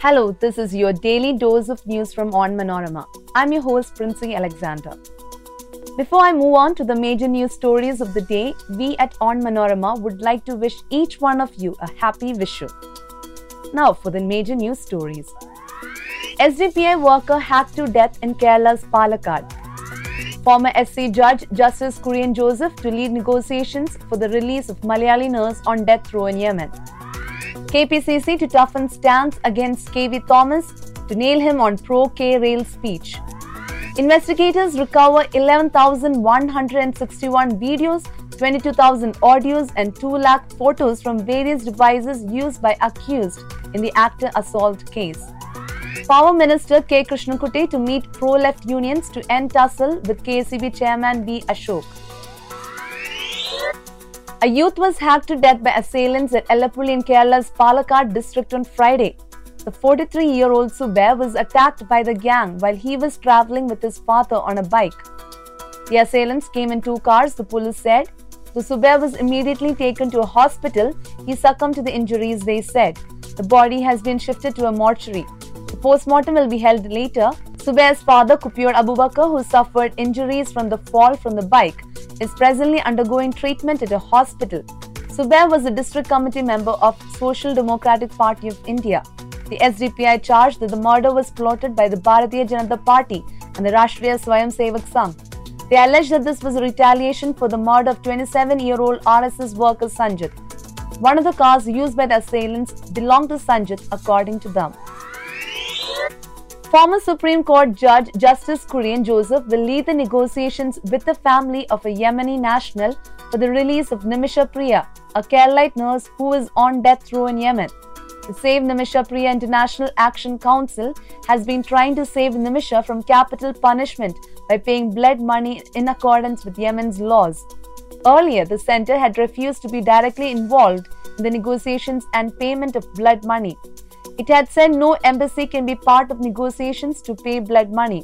Hello, this is your daily dose of news from On Manorama. I'm your host, Princey Alexander. Before I move on to the major news stories of the day, we at On Manorama would like to wish each one of you a happy Vishu. Now for the major news stories. SDPI worker hacked to death in Kerala's Palakkad. Former SC Judge Justice Kurian Joseph to lead negotiations for the release of Malayali nurse on death row in Yemen. KPCC to toughen stance against KV Thomas to nail him on pro-K rail speech. Investigators recover 11,161 videos, 22,000 audios and 2 lakh photos from various devices used by accused in the actor assault case. Power Minister K. Krishnankutty to meet pro-left unions to end tussle with KSEB Chairman B. Ashok. A youth was hacked to death by assailants at Ellapulli in Kerala's Palakkad district on Friday. The 43-year-old Subair was attacked by the gang while he was travelling with his father on a bike. The assailants came in 2 cars, the police said. The Subair was immediately taken to a hospital. He succumbed to the injuries, they said. The body has been shifted to a mortuary. The post-mortem will be held later. Subair's father, Kupur Abubakar, who suffered injuries from the fall from the bike, is presently undergoing treatment at a hospital. Subair was a district committee member of Social Democratic Party of India. The SDPI charged that the murder was plotted by the Bharatiya Janata Party and the Rashtriya Swayamsevak Sangh. They alleged that this was a retaliation for the murder of 27-year-old RSS worker Sanjit. One of the cars used by the assailants belonged to Sanjit, according to them. Former Supreme Court Judge Justice Kurian Joseph will lead the negotiations with the family of a Yemeni national for the release of Nimisha Priya, a Keralite nurse who is on death row in Yemen. The Save Nimisha Priya International Action Council has been trying to save Nimisha from capital punishment by paying blood money in accordance with Yemen's laws. Earlier, the centre had refused to be directly involved in the negotiations and payment of blood money. It had said no embassy can be part of negotiations to pay blood money.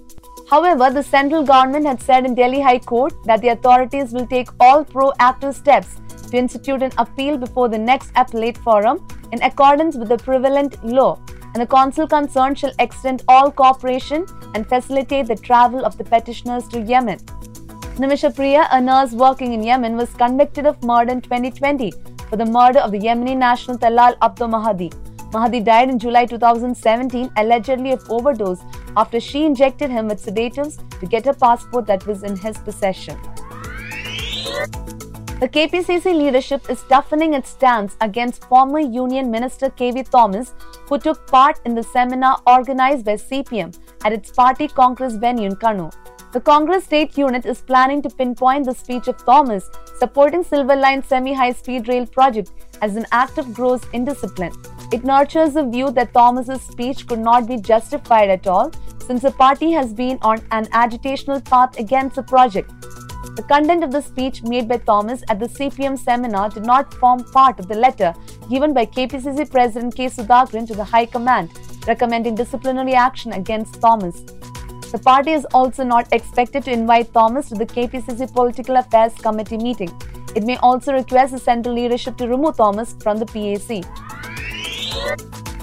However, the central government had said in Delhi High Court that the authorities will take all proactive steps to institute an appeal before the next appellate forum in accordance with the prevalent law, and the council concerned shall extend all cooperation and facilitate the travel of the petitioners to Yemen. Nimisha Priya, a nurse working in Yemen, was convicted of murder in 2020 for the murder of the Yemeni national Talal Abdul Mahadi. Mahadi died in July 2017, allegedly of overdose, after she injected him with sedatives to get a passport that was in his possession. The KPCC leadership is toughening its stance against former Union Minister KV Thomas, who took part in the seminar organised by CPM at its party Congress venue in Kano. The Congress State Unit is planning to pinpoint the speech of Thomas supporting Silver Line semi-high speed rail project as an act of gross indiscipline. It nurtures the view that Thomas's speech could not be justified at all, since the party has been on an agitational path against the project. The content of the speech made by Thomas at the CPM seminar did not form part of the letter given by KPCC President K. Sudhakaran to the High Command, recommending disciplinary action against Thomas. The party is also not expected to invite Thomas to the KPCC Political Affairs Committee meeting. It may also request the central leadership to remove Thomas from the PAC.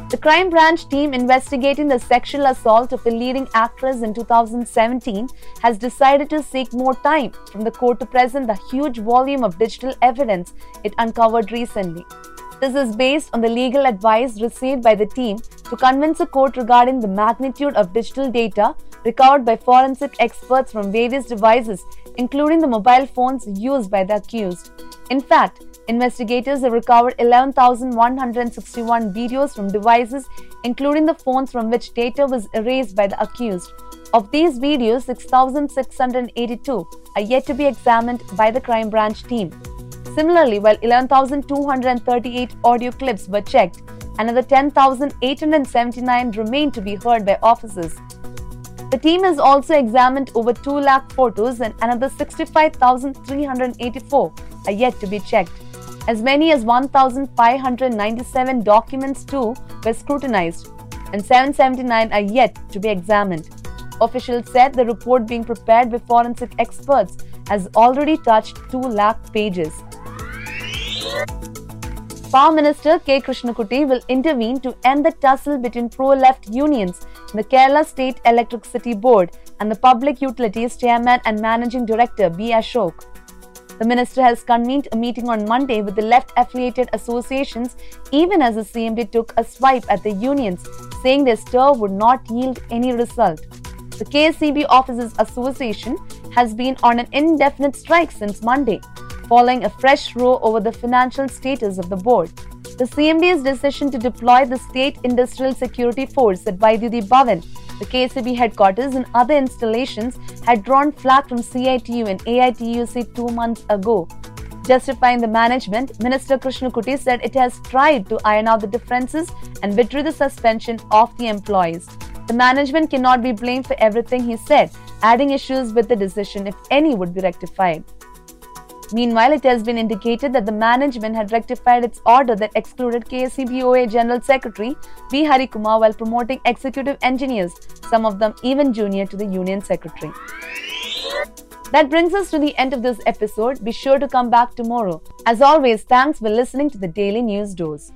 The crime branch team investigating the sexual assault of a leading actress in 2017 has decided to seek more time from the court to present the huge volume of digital evidence it uncovered recently. This is based on the legal advice received by the team to convince the court regarding the magnitude of digital data recovered by forensic experts from various devices, including the mobile phones used by the accused. In fact, investigators have recovered 11,161 videos from devices, including the phones from which data was erased by the accused. Of these videos, 6,682 are yet to be examined by the crime branch team. Similarly, while 11,238 audio clips were checked, another 10,879 remain to be heard by officers. The team has also examined over 2 lakh photos and another 65,384 are yet to be checked. As many as 1,597 documents too were scrutinized, and 779 are yet to be examined. Officials said the report being prepared by forensic experts has already touched 2 lakh pages. Power Minister K. Krishnankutty will intervene to end the tussle between pro-left unions, the Kerala State Electricity Board and the Public Utilities Chairman and Managing Director B. Ashok. The minister has convened a meeting on Monday with the left-affiliated associations even as the CMD took a swipe at the unions, saying their stir would not yield any result. The KSEB Officers Association has been on an indefinite strike since Monday, following a fresh row over the financial status of the board. The CMD's decision to deploy the State Industrial Security Force at Vaidyuthi Bhavan, the KSEB headquarters and other installations had drawn flack from CITU and AITUC 2 months ago. Justifying the management, Minister Krishnankutty said it has tried to iron out the differences and withdrew the suspension of the employees. The management cannot be blamed for everything, he said, adding issues with the decision, if any, would be rectified. Meanwhile, it has been indicated that the management had rectified its order that excluded KSEBOA General Secretary B. Harikumar while promoting executive engineers, some of them even junior to the Union Secretary. That brings us to the end of this episode. Be sure to come back tomorrow. As always, thanks for listening to the Daily News Dose.